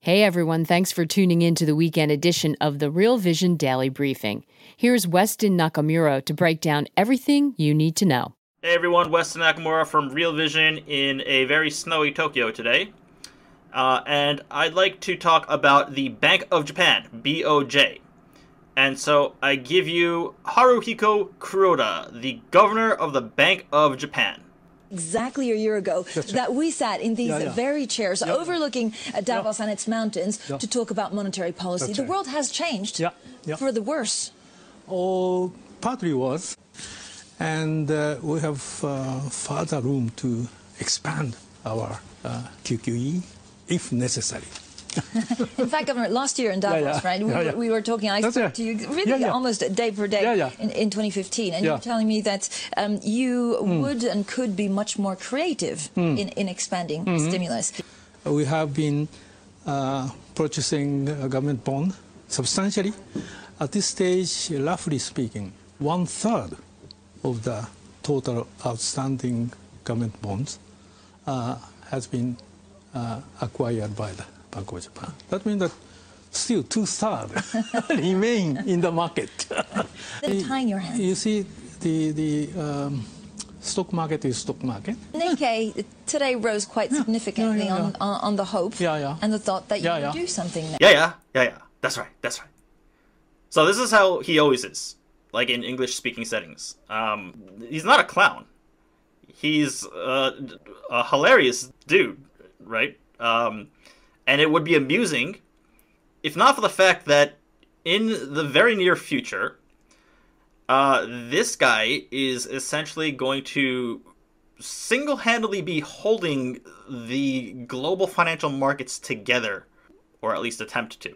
Hey everyone, thanks for tuning in to the weekend edition of the Real Vision Daily Briefing. Here's Weston Nakamura to break down everything you need to know. Hey everyone, Weston Nakamura from Real Vision in a very snowy Tokyo today. And I'd like to talk about the Bank of Japan, BOJ. And so I give you Haruhiko Kuroda, the governor of the Bank of Japan. Exactly a year ago that we sat in these very chairs overlooking Davos and its mountains to talk about monetary policy. The world has changed for the worse. Oh, partly was. And we have further room to expand our QQE if necessary. In fact, Governor, last year in Davos, right, we were talking, I spoke to you really almost day per day in 2015, and you were telling me that you would and could be much more creative in expanding stimulus. We have been purchasing a government bond substantially. At this stage, roughly speaking, 1/3 of the total outstanding government bonds has been acquired by the Bank of Japan. That means that still 2/3 remain in the market. They're tying your hands. You see, the stock market is stock market. Nikkei today rose quite significantly on the hope and the thought that you would do something next. That's right. So this is how he always is, like in English-speaking settings. He's not a clown. He's a hilarious dude, right? And it would be amusing, if not for the fact that in the very near future, this guy is essentially going to single-handedly be holding the global financial markets together, or at least attempt to.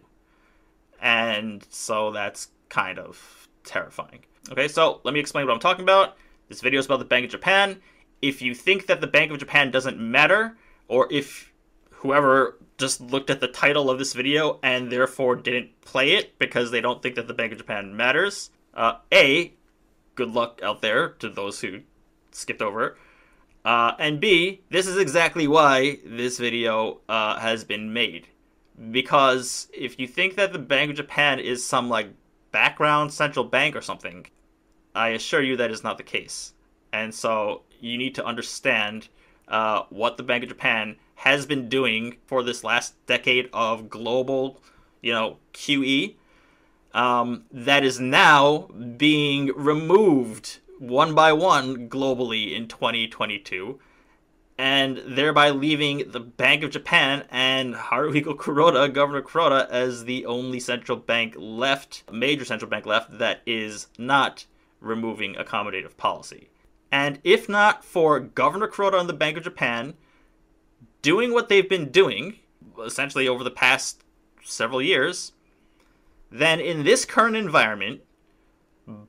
And so that's kind of terrifying. Okay, so let me explain what I'm talking about. This video is about the Bank of Japan. If you think that the Bank of Japan doesn't matter, or if whoever just looked at the title of this video and therefore didn't play it because they don't think that the Bank of Japan matters. Good luck out there to those who skipped over it. And B, this is exactly why this video has been made. Because if you think that the Bank of Japan is some like background central bank or something, I assure you that is not the case. And so you need to understand what the Bank of Japan has been doing for this last decade of global, QE, that is now being removed one by one globally in 2022, and thereby leaving the Bank of Japan and Haruhiko Kuroda, Governor Kuroda, as the only central bank left, major central bank left, that is not removing accommodative policy. And if not for Governor Kuroda and the Bank of Japan doing what they've been doing, essentially over the past several years, then in this current environment,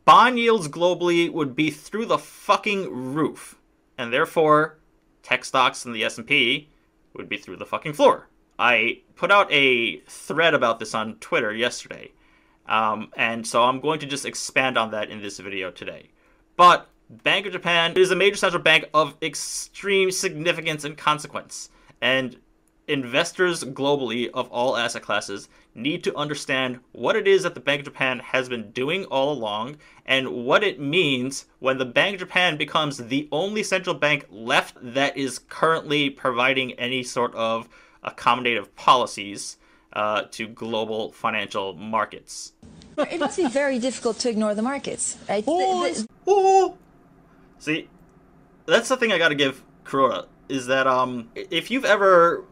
bond yields globally would be through the fucking roof. And therefore, tech stocks and the S&P would be through the fucking floor. I put out a thread about this on Twitter yesterday. And so I'm going to just expand on that in this video today. But Bank of Japan is a major central bank of extreme significance and consequence. And investors globally of all asset classes need to understand what it is that the Bank of Japan has been doing all along and what it means when the Bank of Japan becomes the only central bank left that is currently providing any sort of accommodative policies to global financial markets. It must be very difficult to ignore the markets, right? See, that's the thing I gotta give Kuroda, is that if you've ever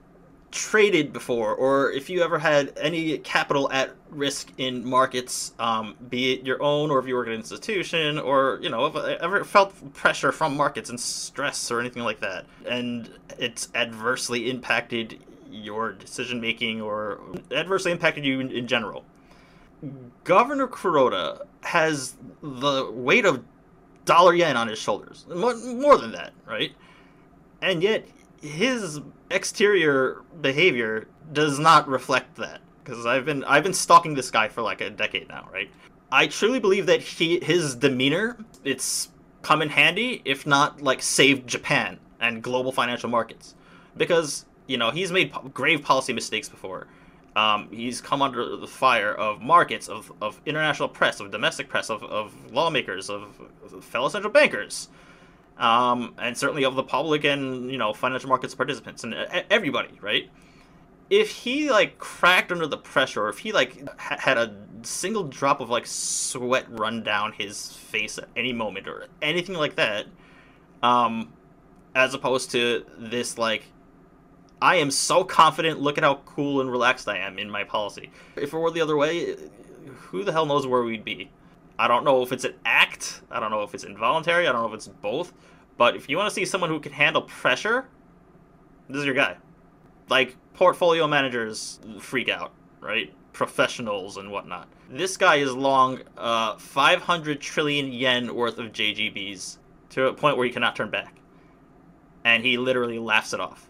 traded before, or if you ever had any capital at risk in markets, be it your own, or if you work at an institution, or, if I ever felt pressure from markets and stress or anything like that, and it's adversely impacted your decision-making or adversely impacted you in general, Governor Kuroda has the weight of dollar yen on his shoulders, more than that, right? And yet his exterior behavior does not reflect that, because I've been stalking this guy for like a decade now, right? I truly believe that his demeanor, it's come in handy, if not like saved Japan and global financial markets, because you know he's made grave policy mistakes before. He's come under the fire of markets, of international press, of domestic press, of lawmakers, of fellow central bankers, and certainly of the public and, you know, financial markets participants and everybody, right? If he, like, cracked under the pressure, or if he, like, had a single drop of, like, sweat run down his face at any moment or anything like that, as opposed to this, like, I am so confident, look at how cool and relaxed I am in my policy. If it were the other way, who the hell knows where we'd be? I don't know if it's an act, I don't know if it's involuntary, I don't know if it's both, but if you want to see someone who can handle pressure, this is your guy. Like, portfolio managers freak out, right? Professionals and whatnot. This guy is long 500 trillion yen worth of JGBs to a point where he cannot turn back. And he literally laughs it off.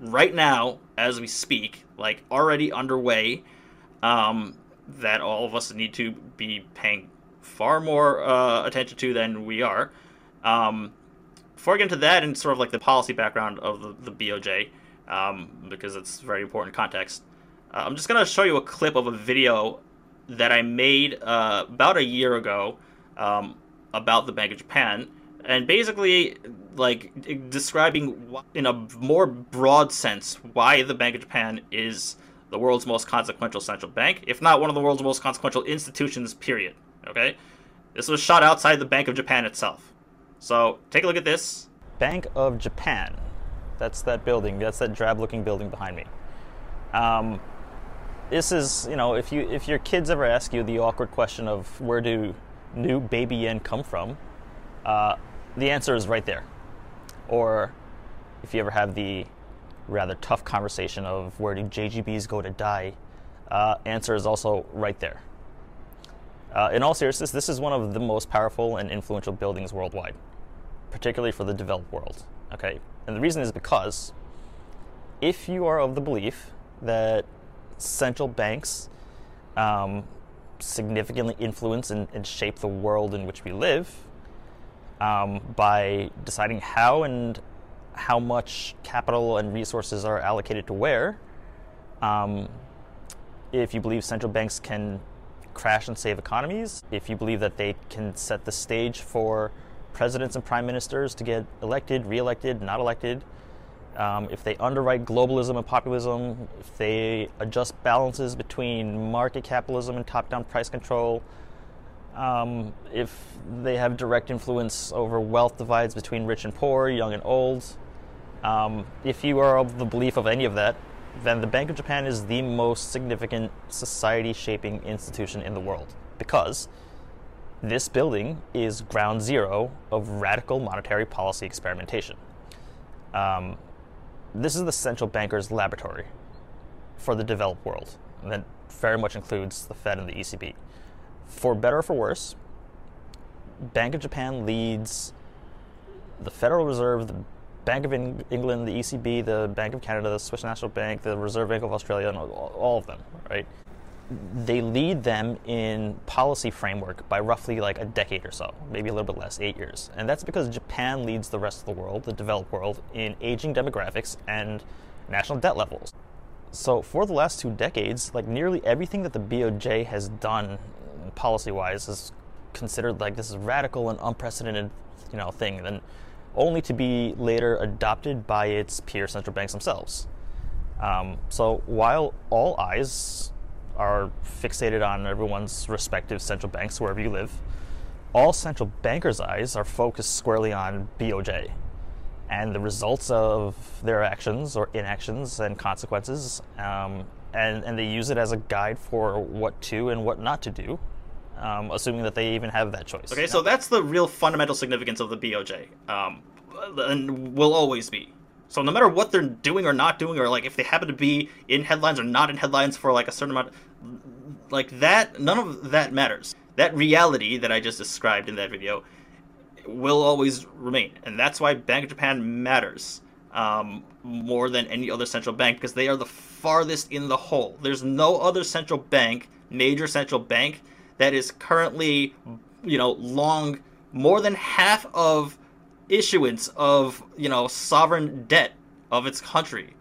right now, as we speak, like already underway, that all of us need to be paying far more attention to than we are. Before I get into that and sort of like the policy background of the BOJ, because it's very important context, I'm just going to show you a clip of a video that I made about a year ago about the Bank of Japan, and basically like describing in a more broad sense why the Bank of Japan is the world's most consequential central bank, if not one of the world's most consequential institutions, period. Okay? This was shot outside the Bank of Japan itself. So take a look at this. Bank of Japan. That's that building. That's that drab-looking building behind me. This is, you know, if your kids ever ask you the awkward question of where do new baby yen come from, the answer is right there. Or if you ever have the rather tough conversation of where do JGBs go to die, answer is also right there. In all seriousness, this is one of the most powerful and influential buildings worldwide, particularly for the developed world. Okay, and the reason is because if you are of the belief that central banks significantly influence and shape the world in which we live, by deciding how and how much capital and resources are allocated to where, if you believe central banks can crash and save economies, if you believe that they can set the stage for presidents and prime ministers to get elected, re-elected, not elected, if they underwrite globalism and populism, if they adjust balances between market capitalism and top-down price control, if they have direct influence over wealth divides between rich and poor, young and old, if you are of the belief of any of that, then the Bank of Japan is the most significant society-shaping institution in the world, because this building is ground zero of radical monetary policy experimentation. This is the central banker's laboratory for the developed world, and that very much includes the Fed and the ECB. For better or for worse, Bank of Japan leads the Federal Reserve, the Bank of England, the ECB, the Bank of Canada, the Swiss National Bank, the Reserve Bank of Australia, and all of them, right? They lead them in policy framework by roughly like a decade or so, maybe a little bit less, 8 years. And that's because Japan leads the rest of the world, the developed world, in aging demographics and national debt levels. So for the last 2 decades, like nearly everything that the BOJ has done policy-wise is considered like this radical and unprecedented, you know, thing, then only to be later adopted by its peer central banks themselves. So while all eyes are fixated on everyone's respective central banks wherever you live, all central bankers' eyes are focused squarely on BOJ. and the results of their actions or inactions and consequences, and they use it as a guide for what to and what not to do, assuming that they even have that choice. Okay, so that's the real fundamental significance of the BOJ, and will always be. So no matter what they're doing or not doing, or like if they happen to be in headlines or not in headlines for like a certain amount, like that, none of that matters. That reality that I just described in that video will always remain, and that's why Bank of Japan matters more than any other central bank, because they are the farthest in the hole. There's no other central bank, major central bank, that is currently, you know, long more than half of issuance of, you know, sovereign debt of its country,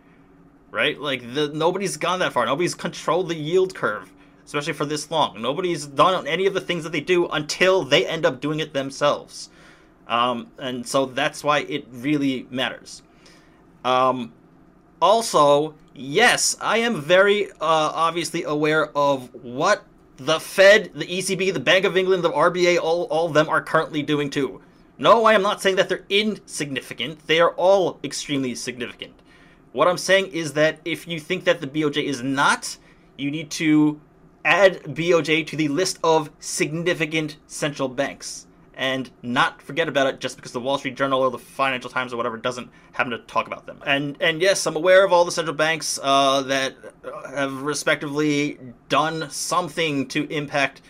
right? Like nobody's gone that far. Nobody's controlled the yield curve, especially for this long. Nobody's done any of the things that they do until they end up doing it themselves. And so that's why it really matters. Also, yes, I am very obviously aware of what the Fed, the ECB, the Bank of England, the RBA, all of them are currently doing too. No, I am not saying that they're insignificant. They are all extremely significant. What I'm saying is that if you think that the BOJ is not, you need to add BOJ to the list of significant central banks and not forget about it just because the Wall Street Journal or the Financial Times or whatever doesn't happen to talk about them. And yes, I'm aware of all the central banks that have respectively done something to impact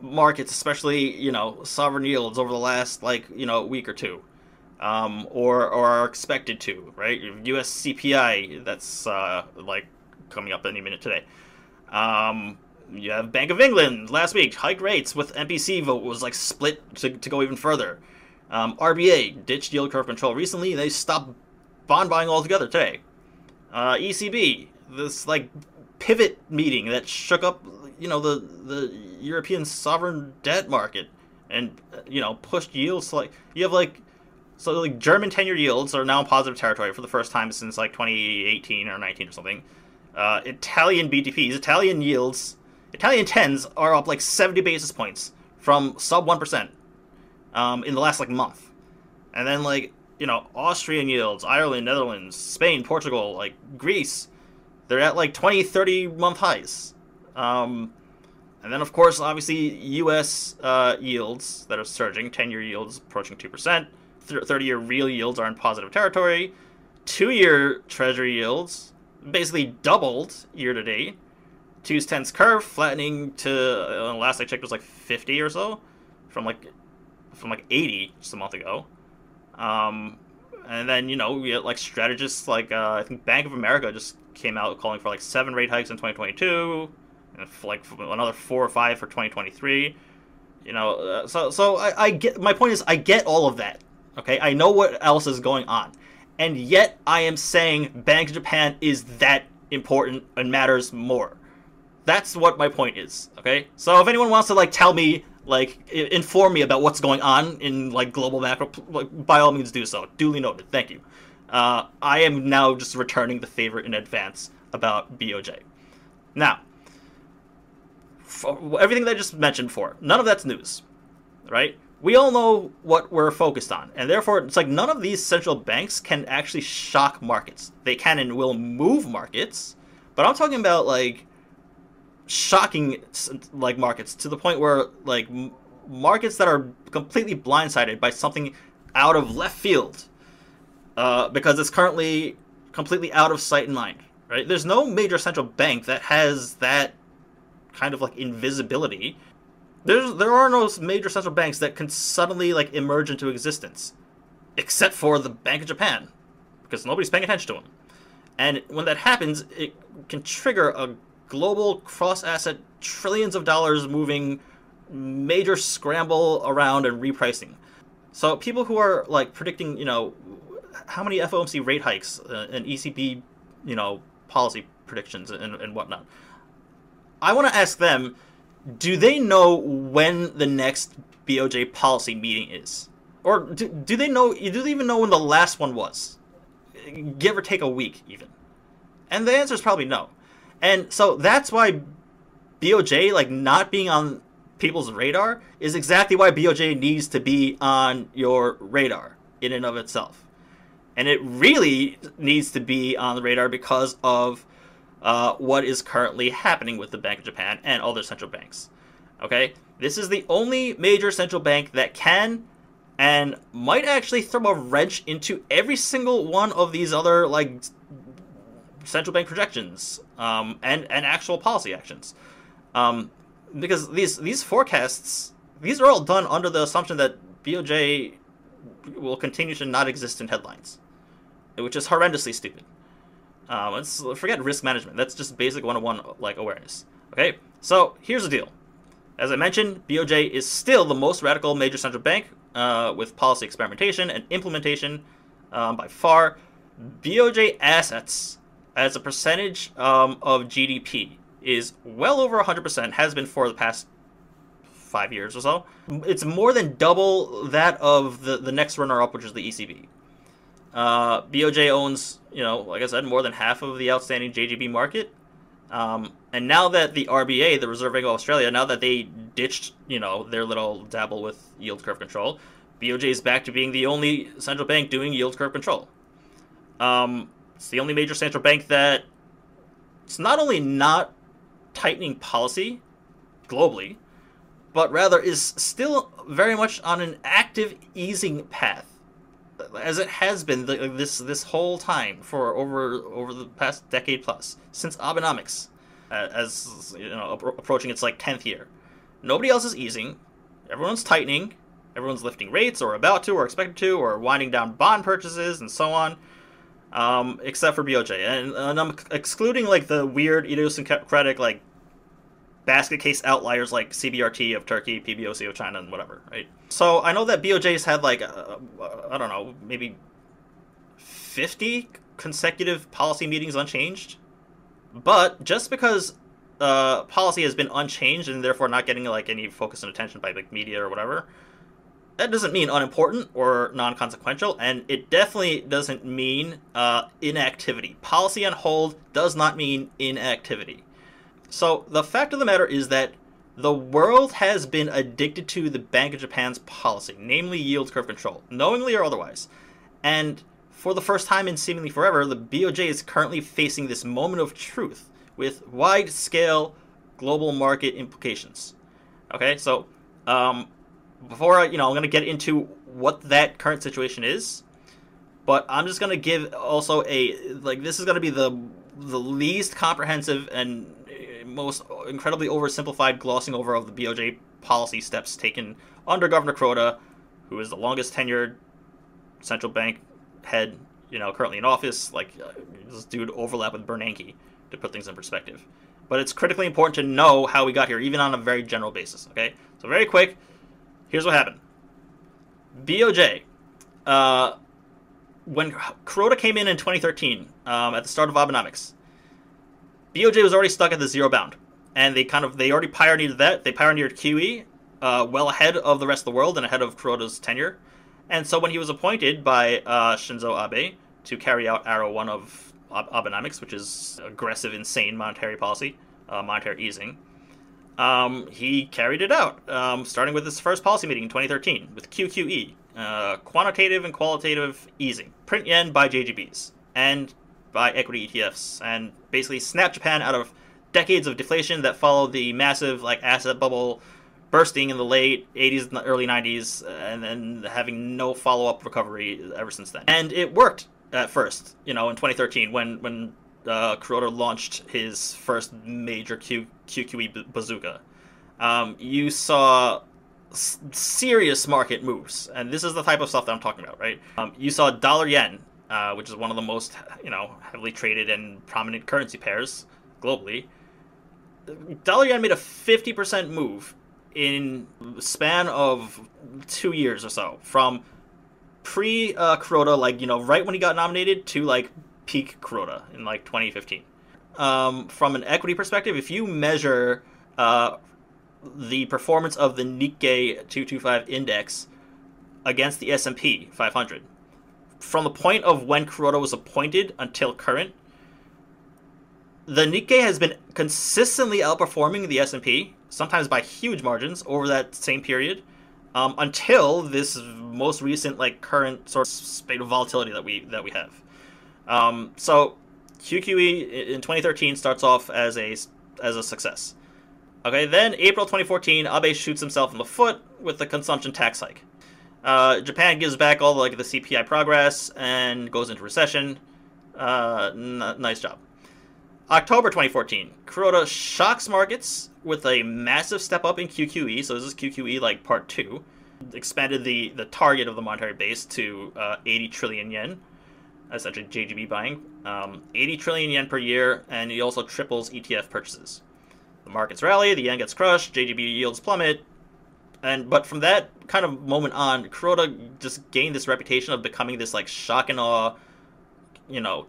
markets, especially, you know, sovereign yields over the last, like, you know, week or two, or are expected to, right? U.S. CPI, that's like coming up any minute today. You have Bank of England last week hiked rates with MPC vote was like split to go even further. RBA ditched yield curve control recently. They stopped bond buying altogether today. ECB, this like pivot meeting that shook up, you know, the European sovereign debt market and, you know, pushed yields to like, you have like, so like German 10-year yields are now in positive territory for the first time since like 2018 or 19 or something. Italian BTPs, Italian yields, Italian 10s are up like 70 basis points from sub 1% in the last like month. And then like, you know, Austrian yields, Ireland, Netherlands, Spain, Portugal, like Greece, they're at like 20, 30-month highs. And then, of course, obviously, U.S. yields that are surging, 10-year yields approaching 2%, 30-year real yields are in positive territory, 2-year treasury yields basically doubled year-to-date, 2's 10's curve flattening to, last I checked, was like 50 or so, from like 80 just a month ago. And then, you know, we had like strategists like, I think Bank of America just came out calling for like 7 rate hikes in 2022, and like another 4 or 5 for 2023, you know. So I get, my point is I get all of that. Okay, I know what else is going on, and yet I am saying Bank of Japan is that important and matters more. That's what my point is. Okay, so if anyone wants to like tell me, like inform me about what's going on in like global macro, by all means do so. Duly noted. Thank you. I am now just returning the favor in advance about BOJ. Now, everything that I just mentioned before, none of that's news, right? We all know what we're focused on, and therefore it's like none of these central banks can actually shock markets. They can and will move markets, but I'm talking about like shocking like markets to the point where like markets that are completely blindsided by something out of left field because it's currently completely out of sight and mind, right? There's no major central bank that has that kind of like invisibility. There are no major central banks that can suddenly like emerge into existence, except for the Bank of Japan, because nobody's paying attention to them. And when that happens, it can trigger a global cross-asset trillions of dollars moving major scramble around and repricing. So people who are like predicting, you know, how many FOMC rate hikes and ECB, you know, policy predictions and whatnot, I want to ask them, do they know when the next BOJ policy meeting is? Or do they know, do they even know when the last one was? Give or take a week, even. And the answer is probably no. And so that's why BOJ, like, not being on people's radar is exactly why BOJ needs to be on your radar in and of itself. And it really needs to be on the radar because of what is currently happening with the Bank of Japan and other central banks. Okay, this is the only major central bank that can and might actually throw a wrench into every single one of these other like central bank projections and actual policy actions, because these forecasts, these are all done under the assumption that BOJ will continue to not exist in headlines, which is horrendously stupid. Let's forget risk management. That's just basic 101 like awareness. Okay, so here's the deal. As I mentioned, BOJ is still the most radical major central bank with policy experimentation and implementation by far. BOJ assets as a percentage of GDP is well over 100%, has been for the past 5 years or so. It's more than double that of the next runner-up, which is the ECB. BOJ owns, you know, like I said, more than half of the outstanding JGB market. And now that the RBA, the Reserve Bank of Australia, now that they ditched, you know, their little dabble with yield curve control, BOJ is back to being the only central bank doing yield curve control. It's the only major central bank that it's not only not tightening policy globally, but rather is still very much on an active easing path, as it has been this whole time for over the past decade plus, since Abenomics, as you know, approaching its like 10th year. Nobody else is easing, everyone's tightening, everyone's lifting rates or about to or expected to, or winding down bond purchases and so on, except for BOJ. And I'm excluding like the weird idiosyncratic like basket case outliers like CBRT of Turkey, PBOC of China, and whatever, right? So I know that BOJ's had like, I don't know, maybe 50 consecutive policy meetings unchanged. But just because policy has been unchanged and therefore not getting like any focus and attention by like media or whatever, that doesn't mean unimportant or non-consequential, and it definitely doesn't mean inactivity. Policy on hold does not mean inactivity. So the fact of the matter is that the world has been addicted to the Bank of Japan's policy, namely yield curve control, knowingly or otherwise. And for the first time in seemingly forever, the BOJ is currently facing this moment of truth with wide-scale global market implications. Okay, so before, you know, I'm going to get into what that current situation is, but I'm just going to give also a, like, this is going to be the least comprehensive and most incredibly oversimplified glossing over of the BOJ policy steps taken under Governor Kuroda, who is the longest tenured central bank head, you know, currently in office. Like, this dude overlapped with Bernanke, to put things in perspective. But it's critically important to know how we got here, even on a very general basis, okay? So very quick, here's what happened. BOJ, when Kuroda came in 2013, at the start of Abenomics, BOJ was already stuck at the zero bound, and they already pioneered that. They pioneered QE well ahead of the rest of the world and ahead of Kuroda's tenure. And so when he was appointed by Shinzo Abe to carry out Arrow 1 of Abenomics, which is aggressive, insane monetary policy, monetary easing, he carried it out, starting with his first policy meeting in 2013 with QQE, quantitative and qualitative easing, print yen by JGBs, and by equity ETFs, and basically snapped Japan out of decades of deflation that followed the massive like asset bubble bursting in the late 80s and early 90s, and then having no follow-up recovery ever since then. And it worked at first, you know, in 2013 when Kuroda launched his first major QQE bazooka. You saw serious market moves, and this is the type of stuff that I'm talking about, right? You saw dollar yen, which is one of the most, you know, heavily traded and prominent currency pairs globally. Dollar yen made a 50% move in the span of 2 years or so, from pre-Kuroda, like, you know, right when he got nominated, to like peak Kuroda in like 2015. From an equity perspective, if you measure the performance of the Nikkei 225 index against the S&P 500, from the point of when Kuroda was appointed until current, the Nikkei has been consistently outperforming the S&P, sometimes by huge margins, over that same period, until this most recent, like, current sort of state of volatility that we have. So QQE in 2013 starts off as a success. Okay, then April 2014, Abe shoots himself in the foot with the consumption tax hike. Japan gives back all the CPI progress and goes into recession. Nice job. October 2014, Kuroda shocks markets with a massive step up in QQE. So this is QQE like part 2. Expanded the target of the monetary base to 80 trillion yen. Essentially JGB buying. 80 trillion yen per year, and he also triples ETF purchases. The markets rally, the yen gets crushed, JGB yields plummet. But from that kind of moment on, Kuroda just gained this reputation of becoming this shock and awe,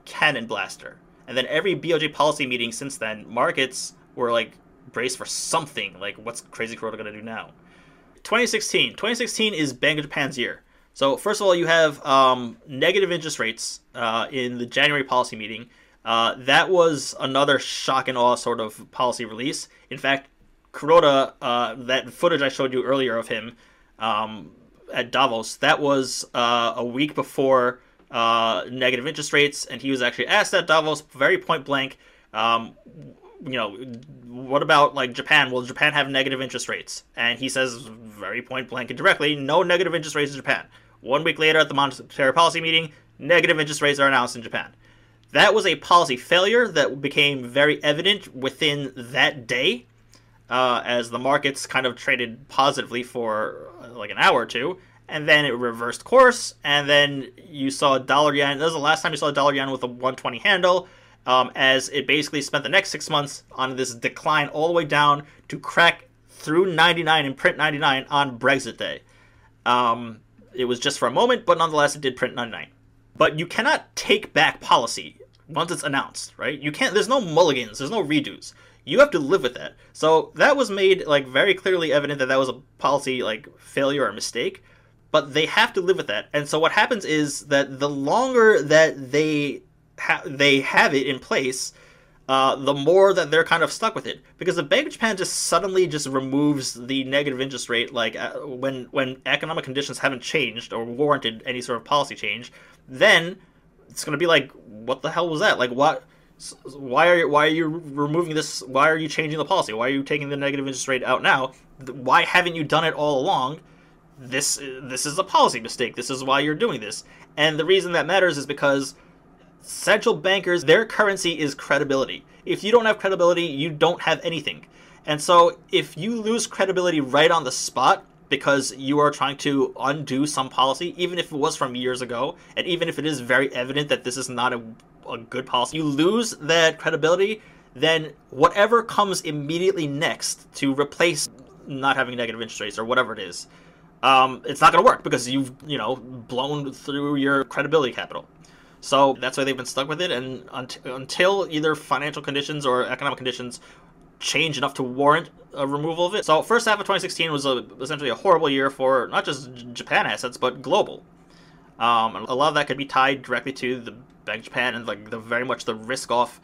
cannon blaster. And then every BOJ policy meeting since then, markets were braced for something. What's crazy Kuroda gonna do now? 2016. 2016 is Bank of Japan's year. So first of all, you have negative interest rates in the January policy meeting. That was another shock and awe sort of policy release. In fact, Kuroda, that footage I showed you earlier of him at Davos, that was a week before negative interest rates, and he was actually asked at Davos very point blank, what about Japan? Will Japan have negative interest rates? And he says very point blank and directly, no negative interest rates in Japan. 1 week later at the monetary policy meeting, negative interest rates are announced in Japan. That was a policy failure that became very evident within that day, as the markets kind of traded positively for an hour or two. And then it reversed course, and then you saw dollar yen. That was the last time you saw dollar yen with a 120 handle, as it basically spent the next 6 months on this decline all the way down to crack through 99 and print 99 on Brexit Day. It was just for a moment, but nonetheless, it did print 99. But you cannot take back policy once it's announced, right? You can't. There's no mulligans. There's no redos. You have to live with that. So that was made very clearly evident that that was a policy failure or mistake. But they have to live with that. And so what happens is that the longer that they have it in place, the more that they're kind of stuck with it. Because the Bank of Japan just suddenly removes the negative interest rate when economic conditions haven't changed or warranted any sort of policy change. Then it's going to be what the hell was that? Why are you removing this? Why are you changing the policy? Why are you taking the negative interest rate out now? Why haven't you done it all along? This is a policy mistake. This is why you're doing this. And the reason that matters is because central bankers, their currency is credibility. If you don't have credibility, you don't have anything. And so if you lose credibility right on the spot because you are trying to undo some policy, even if it was from years ago, and even if it is very evident that this is not a good policy, you lose that credibility, then whatever comes immediately next to replace not having negative interest rates or whatever it is, it's not going to work because you've, blown through your credibility capital. So that's why they've been stuck with it. And until either financial conditions or economic conditions change enough to warrant a removal of it. So first half of 2016 was essentially a horrible year for not just Japan assets, but global. And a lot of that could be tied directly to the Bank of Japan and very much the risk off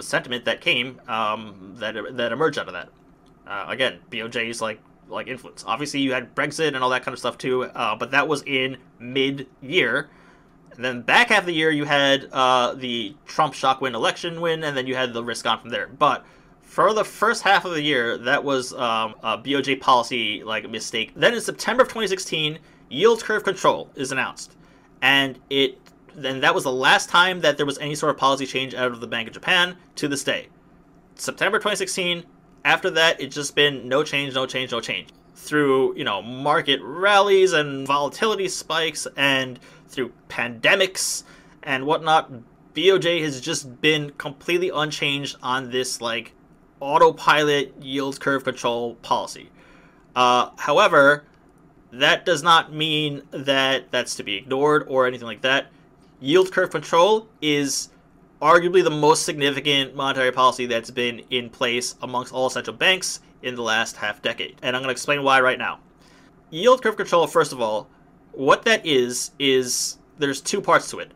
sentiment that came, that emerged out of that. Again, BOJ's influence. Obviously, you had Brexit and all that kind of stuff too, but that was in mid-year. And then back half of the year, you had the Trump shock election win, and then you had the risk on from there. But for the first half of the year, that was a BOJ policy mistake. Then in September of 2016, yield curve control is announced, and that was the last time that there was any sort of policy change out of the Bank of Japan to this day. September 2016. After that, it's just been no change, no change, no change. Through, market rallies and volatility spikes and through pandemics and whatnot, BOJ has just been completely unchanged on this, autopilot yield curve control policy. However, that does not mean that that's to be ignored or anything like that. Yield curve control is arguably the most significant monetary policy that's been in place amongst all central banks in the last half decade. And I'm going to explain why right now. Yield curve control, first of all, what that is there's two parts to it.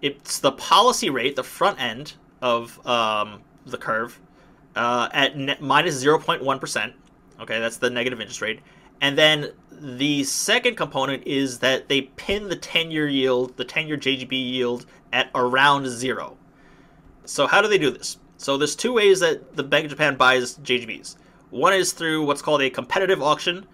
It's the policy rate, the front end of the curve, at minus 0.1%. Okay, that's the negative interest rate. And then the second component is that they pin the 10-year yield, the 10-year JGB yield, at around zero. So how do they do this? So there's two ways that the Bank of Japan buys JGBs. One is through what's called a competitive auction.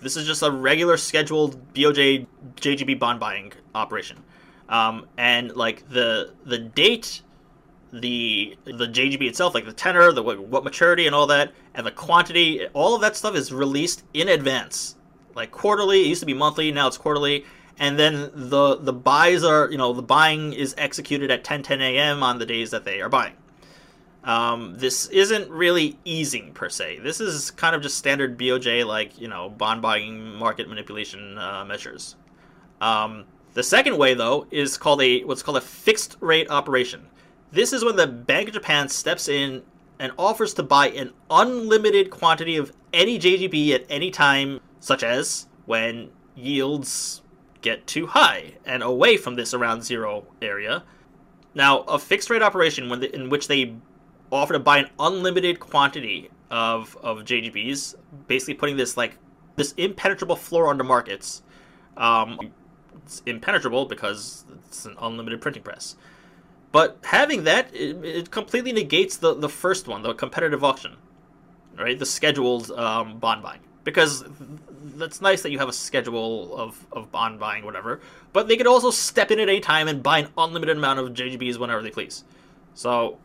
This is just a regular scheduled BOJ JGB bond buying operation. And like the date, the JGB itself, like the tenor, the what maturity and all that, and the quantity, all of that stuff is released in advance. Like quarterly, it used to be monthly, now it's quarterly. And then the buys are, you know, the buying is executed at 10:10 a.m. on the days that they are buying. This isn't really easing per se. This is kind of just standard BOJ, like, you know, bond buying market manipulation measures. The second way, though, is called what's called a fixed rate operation. This is when the Bank of Japan steps in and offers to buy an unlimited quantity of any JGB at any time, such as when yields get too high and away from this around zero area. Now, a fixed rate operation in which they offer to buy an unlimited quantity of JGBs, basically putting this impenetrable floor under markets. It's impenetrable because it's an unlimited printing press. But having that, it completely negates the first one, the competitive auction, right? The scheduled bond buying. Because that's nice that you have a schedule of bond buying, whatever. But they could also step in at any time and buy an unlimited amount of JGBs whenever they please. So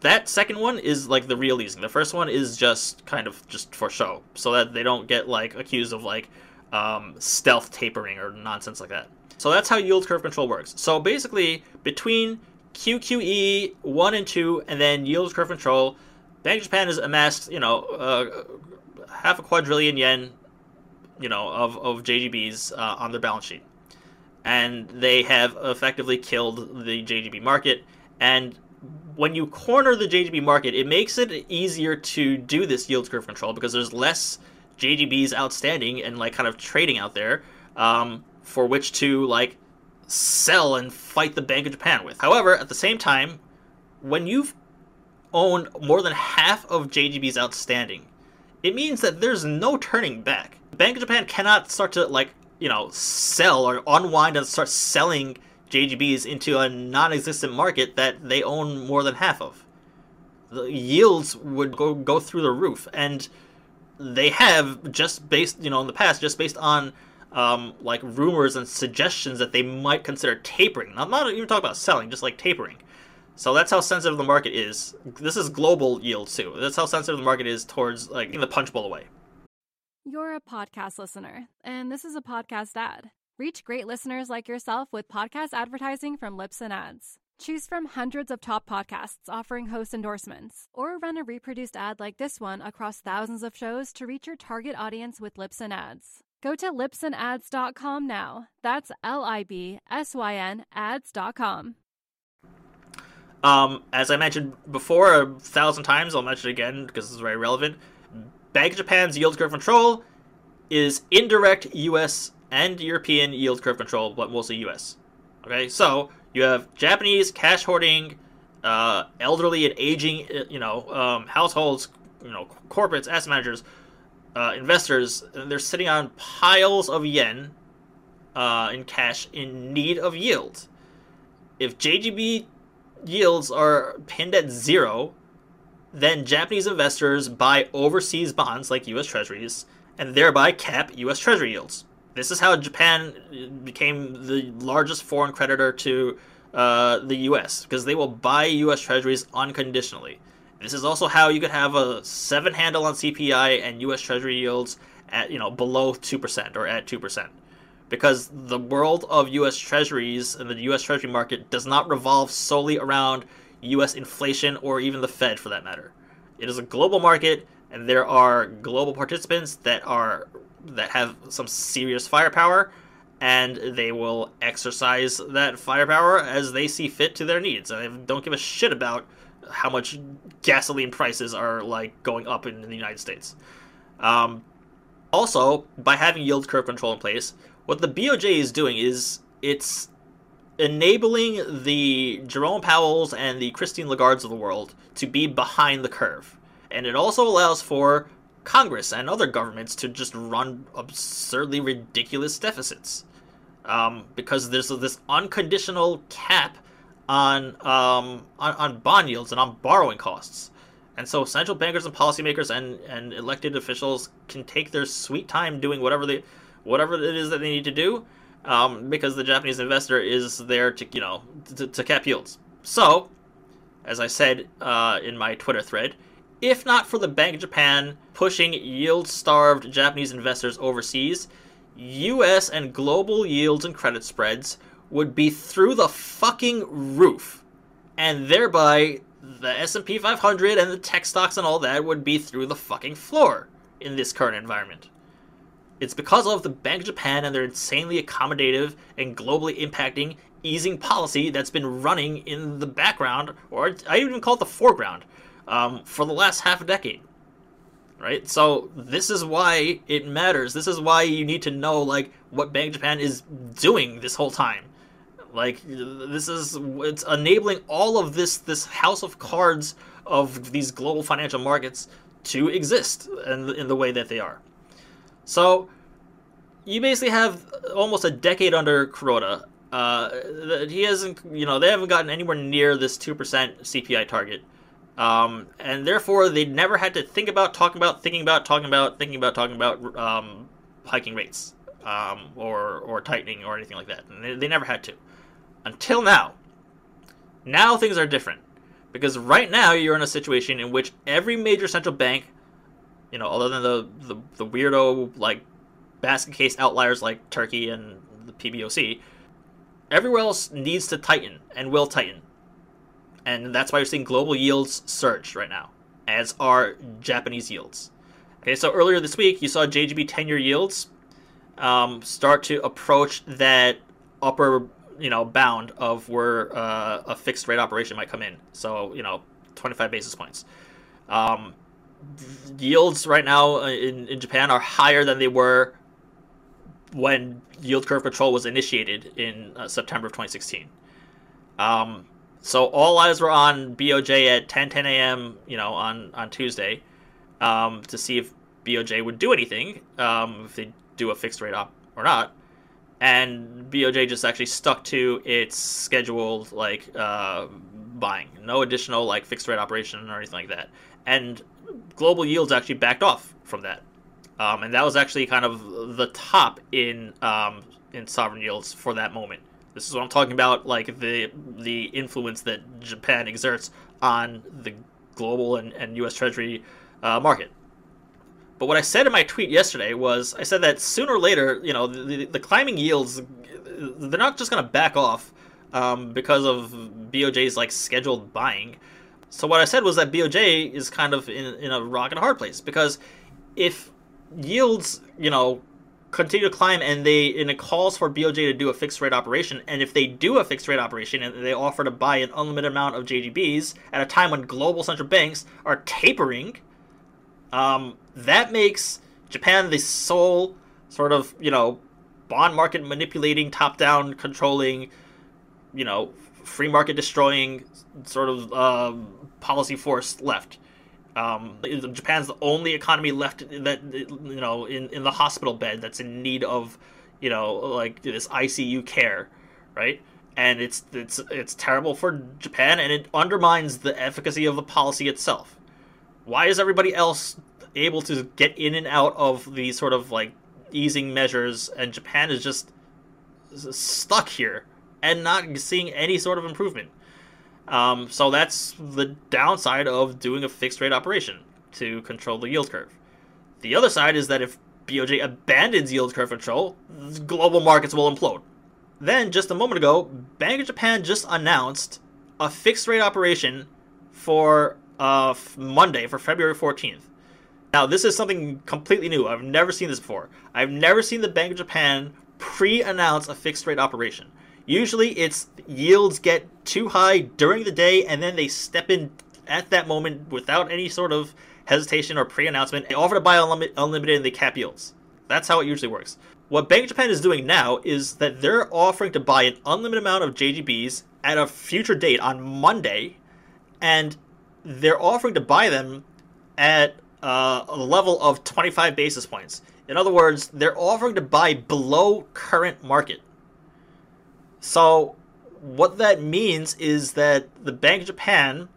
that second one is like the real easing. The first one is just kind of just for show, so that they don't get like accused of like stealth tapering or nonsense like that. So that's how yield curve control works. So basically, between QQE 1 and 2 and then yield curve control, Bank of Japan has amassed, you know, half a quadrillion yen, you know, of JGBs on their balance sheet. And they have effectively killed the JGB market. And when you corner the JGB market, it makes it easier to do this yield curve control because there's less JGBs outstanding and like kind of trading out there for which to like sell and fight the Bank of Japan with. However, at the same time, when you've owned more than half of JGBs outstanding, it means that there's no turning back. Bank of Japan cannot start to, like, you know, sell or unwind and start selling JGBs into a non-existent market that they own more than half of. The yields would go through the roof, and they have just based, you know, in the past, just based on like rumors and suggestions that they might consider tapering. I'm not even talking about selling, just like tapering. So that's how sensitive the market is. This is global yield too. That's how sensitive the market is towards like the punch bowl away. You're a podcast listener, and this is a podcast ad. Reach great listeners like yourself with podcast advertising from Libsyn Ads. Choose from hundreds of top podcasts offering host endorsements, or run a reproduced ad like this one across thousands of shows to reach your target audience with Libsyn Ads. Go to libsynads.com now. That's LIBSYN ads.com. As I mentioned before 1,000 times, I'll mention it again because it's very relevant. Bank of Japan's yield curve control is indirect U.S. and European yield curve control, but mostly U.S. Okay, so you have Japanese cash hoarding, elderly and aging, you know, households, you know, corporates, asset managers, investors. And they're sitting on piles of yen in cash in need of yield. If JGB yields are pinned at zero, then Japanese investors buy overseas bonds like U.S. Treasuries and thereby cap U.S. Treasury yields. This is how Japan became the largest foreign creditor to the U.S., because they will buy U.S. Treasuries unconditionally. This is also how you could have a 7 handle on CPI and U.S. Treasury yields at, you know, below 2% or at 2%. Because the world of U.S. Treasuries and the U.S. Treasury market does not revolve solely around U.S. inflation or even the Fed, for that matter. It is a global market, and there are global participants that have some serious firepower, and they will exercise that firepower as they see fit to their needs. I don't give a shit about how much gasoline prices are like going up in the United States. Also, by having yield curve control in place, what the BOJ is doing is it's enabling the Jerome Powells and the Christine Lagardes of the world to be behind the curve. And it also allows for Congress and other governments to just run absurdly ridiculous deficits, because there's this unconditional cap on bond yields and on borrowing costs. And so central bankers and policymakers and elected officials can take their sweet time doing whatever it is that they need to do, because the Japanese investor is there to, you know, to cap yields. So, as I said in my Twitter thread, if not for the Bank of Japan pushing yield-starved Japanese investors overseas, U.S. and global yields and credit spreads would be through the fucking roof, and thereby the S&P 500 and the tech stocks and all that would be through the fucking floor in this current environment. It's because of the Bank of Japan and their insanely accommodative and globally impacting easing policy that's been running in the background, or I even call it the foreground, for the last half a decade. Right? So this is why it matters. This is why you need to know, like, what Bank of Japan is doing this whole time. Like, this is, it's enabling all of this house of cards of these global financial markets to exist in the way that they are. So you basically have almost a decade under Kuroda. He hasn't, you know, they haven't gotten anywhere near this 2% CPI target. And therefore they never had to think about, talking about hiking rates, or tightening or anything like that. And they never had to. Until now. Now things are different, because right now you're in a situation in which every major central bank, you know, other than the weirdo, like, basket case outliers like Turkey and the PBOC, everywhere else needs to tighten and will tighten. And that's why you're seeing global yields surge right now, as are Japanese yields. Okay, so earlier this week, you saw JGB 10-year yields start to approach that upper, you know, bound of where a fixed rate operation might come in. So, you know, 25 basis points. Yields right now in Japan are higher than they were when yield curve control was initiated in September of 2016. So all eyes were on BOJ at 10 a.m., you know, on Tuesday, to see if BOJ would do anything, if they do a fixed rate op or not. And BOJ just actually stuck to its scheduled, like, buying. No additional, like, fixed rate operation or anything like that. And global yields actually backed off from that. And that was actually kind of the top in sovereign yields for that moment. This is what I'm talking about, like, the influence that Japan exerts on the global and U.S. Treasury market. But what I said in my tweet yesterday was, I said that sooner or later, you know, the climbing yields, they're not just going to back off because of BOJ's, like, scheduled buying. So what I said was that BOJ is kind of in a rock and a hard place, because if yields, you know, continue to climb and it calls for BOJ to do a fixed rate operation, and if they do a fixed rate operation and they offer to buy an unlimited amount of JGBs at a time when global central banks are tapering, that makes Japan the sole sort of, you know, bond market manipulating, top-down controlling, you know, free market destroying sort of policy force left. Japan's the only economy left that, you know, in the hospital bed that's in need of, you know, like, this ICU care, right? And it's terrible for Japan, and it undermines the efficacy of the policy itself. Why is everybody else able to get in and out of these sort of, like, easing measures, and Japan is just stuck here and not seeing any sort of improvement? So that's the downside of doing a fixed rate operation to control the yield curve. The other side is that if BOJ abandons yield curve control, global markets will implode. Then, just a moment ago, Bank of Japan just announced a fixed rate operation for Monday, for February 14th. Now, this is something completely new. I've never seen this before. I've never seen the Bank of Japan pre-announce a fixed rate operation. Usually it's yields get too high during the day and then they step in at that moment without any sort of hesitation or pre-announcement. They offer to buy unlimited and they cap yields. That's how it usually works. What Bank of Japan is doing now is that they're offering to buy an unlimited amount of JGBs at a future date on Monday, and they're offering to buy them at a level of 25 basis points. In other words, they're offering to buy below current market. So what that means is that the Bank of Japan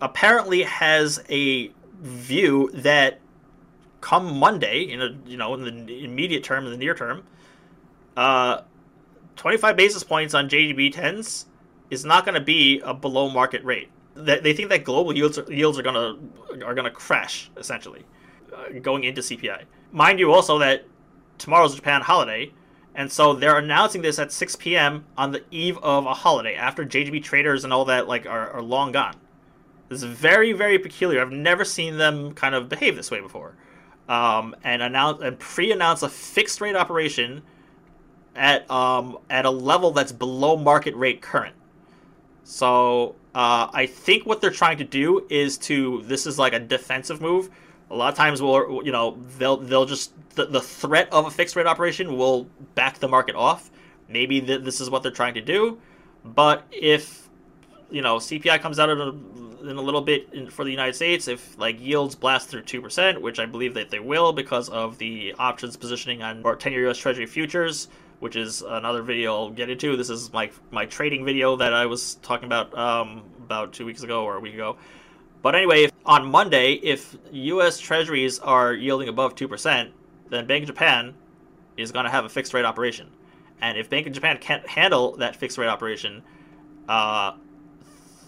apparently has a view that come Monday, in the immediate term, in the near term, 25 basis points on JGB 10s is not going to be a below market rate. They think that global yields are going to crash, essentially, going into CPI. Mind you also that tomorrow's Japan holiday, and so they're announcing this at 6 p.m. on the eve of a holiday, after JGB traders and all that are long gone. This is very, very peculiar. I've never seen them kind of behave this way before, and pre-announce a fixed rate operation at a level that's below market rate current. So I think what they're trying to do is this is like a defensive move. A lot of times they'll just, the threat of a fixed rate operation will back the market off. Maybe this is what they're trying to do. But if CPI comes out in a little bit for the United States, if yields blast through 2%, which I believe that they will because of the options positioning on our 10-year U.S. Treasury futures, which is another video I'll get into. This is my trading video that I was talking about 2 weeks ago or a week ago. But anyway, on Monday, if U.S. Treasuries are yielding above 2%, then Bank of Japan is going to have a fixed rate operation. And if Bank of Japan can't handle that fixed rate operation,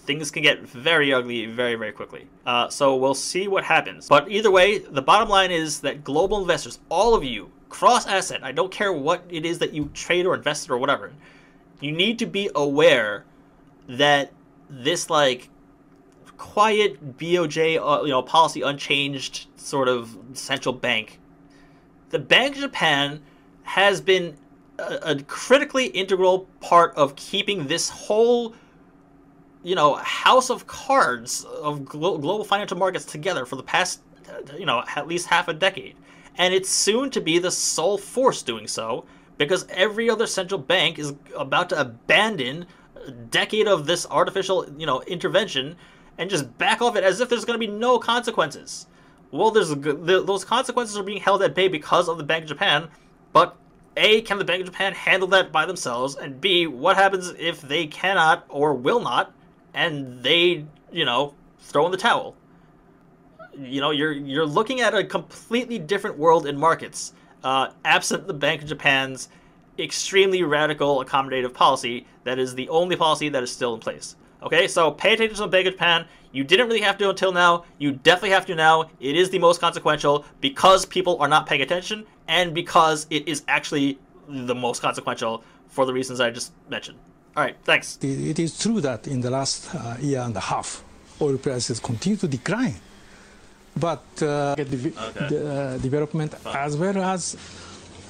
things can get very ugly very, very quickly. So we'll see what happens. But either way, the bottom line is that global investors, all of you, cross-asset, I don't care what it is that you trade or invest or whatever, you need to be aware that this quiet BOJ, policy unchanged sort of central bank, the Bank of Japan has been a critically integral part of keeping this whole, house of cards of global financial markets together for the past, at least half a decade. And it's soon to be the sole force doing so, because every other central bank is about to abandon a decade of this artificial, intervention and just back off it as if there's going to be no consequences. Well, those consequences are being held at bay because of the Bank of Japan, but A, can the Bank of Japan handle that by themselves? And B, what happens if they cannot or will not, and they, throw in the towel? You're looking at a completely different world in markets, absent the Bank of Japan's extremely radical accommodative policy that is the only policy that is still in place. Okay, so pay attention to the Bank of Japan. You didn't really have to until now. You definitely have to now. It is the most consequential because people are not paying attention and because it is actually the most consequential for the reasons I just mentioned. All right, thanks. It is true that in the last year and a half, oil prices continue to decline. But the development as well as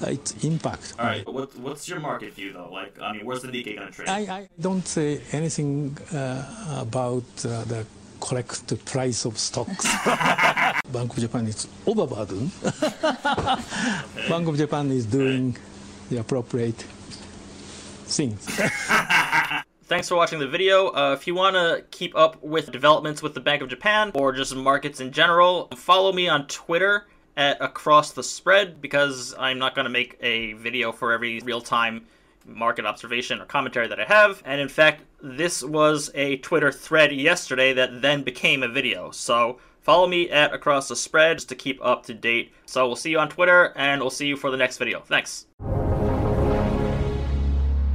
its impact. All right. What's your market view, though? Where's the Nikkei going to trade? I don't say anything about the correct price of stocks. Bank of Japan is overburdened. Okay. Bank of Japan is doing the appropriate things. Thanks for watching the video. If you want to keep up with developments with the Bank of Japan or just markets in general, follow me on Twitter at Across the Spread, because I'm not going to make a video for every real-time market observation or commentary that I have. And in fact, this was a Twitter thread yesterday that then became a video. So follow me at Across the Spread just to keep up to date. So we'll see you on Twitter, and we'll see you for the next video. Thanks.